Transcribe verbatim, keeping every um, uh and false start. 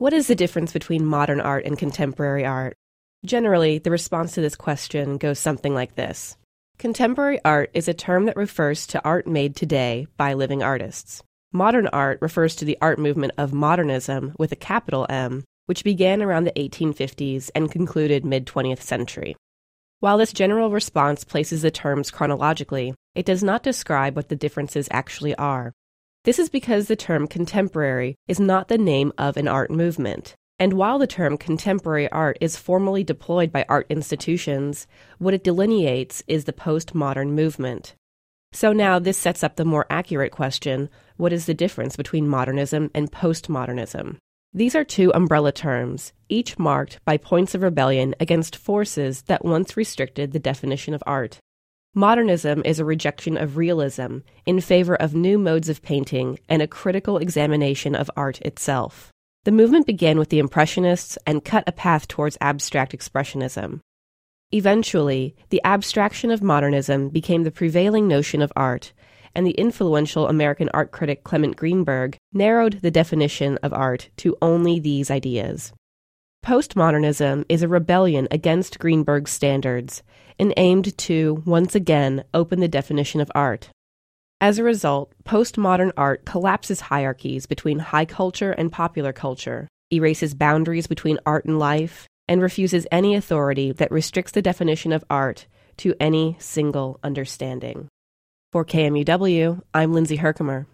What is the difference between modern art and contemporary art? Generally, the response to this question goes something like this. Contemporary art is a term that refers to art made today by living artists. Modern art refers to the art movement of modernism with a capital M, which began around the eighteen fifties and concluded mid-twentieth century. While this general response places the terms chronologically, it does not describe what the differences actually are. This is because the term contemporary is not the name of an art movement. And while the term contemporary art is formally deployed by art institutions, what it delineates is the postmodern movement. So now this sets up the more accurate question, what is the difference between modernism and postmodernism? These are two umbrella terms, each marked by points of rebellion against forces that once restricted the definition of art. Modernism is a rejection of realism in favor of new modes of painting and a critical examination of art itself. The movement began with the Impressionists and cut a path towards abstract expressionism. Eventually, the abstraction of modernism became the prevailing notion of art, and the influential American art critic Clement Greenberg narrowed the definition of art to only these ideas. Postmodernism is a rebellion against Greenberg's standards and aimed to, once again, open the definition of art. As a result, postmodern art collapses hierarchies between high culture and popular culture, erases boundaries between art and life, and refuses any authority that restricts the definition of art to any single understanding. For K M U W, I'm Lindsay Herkimer.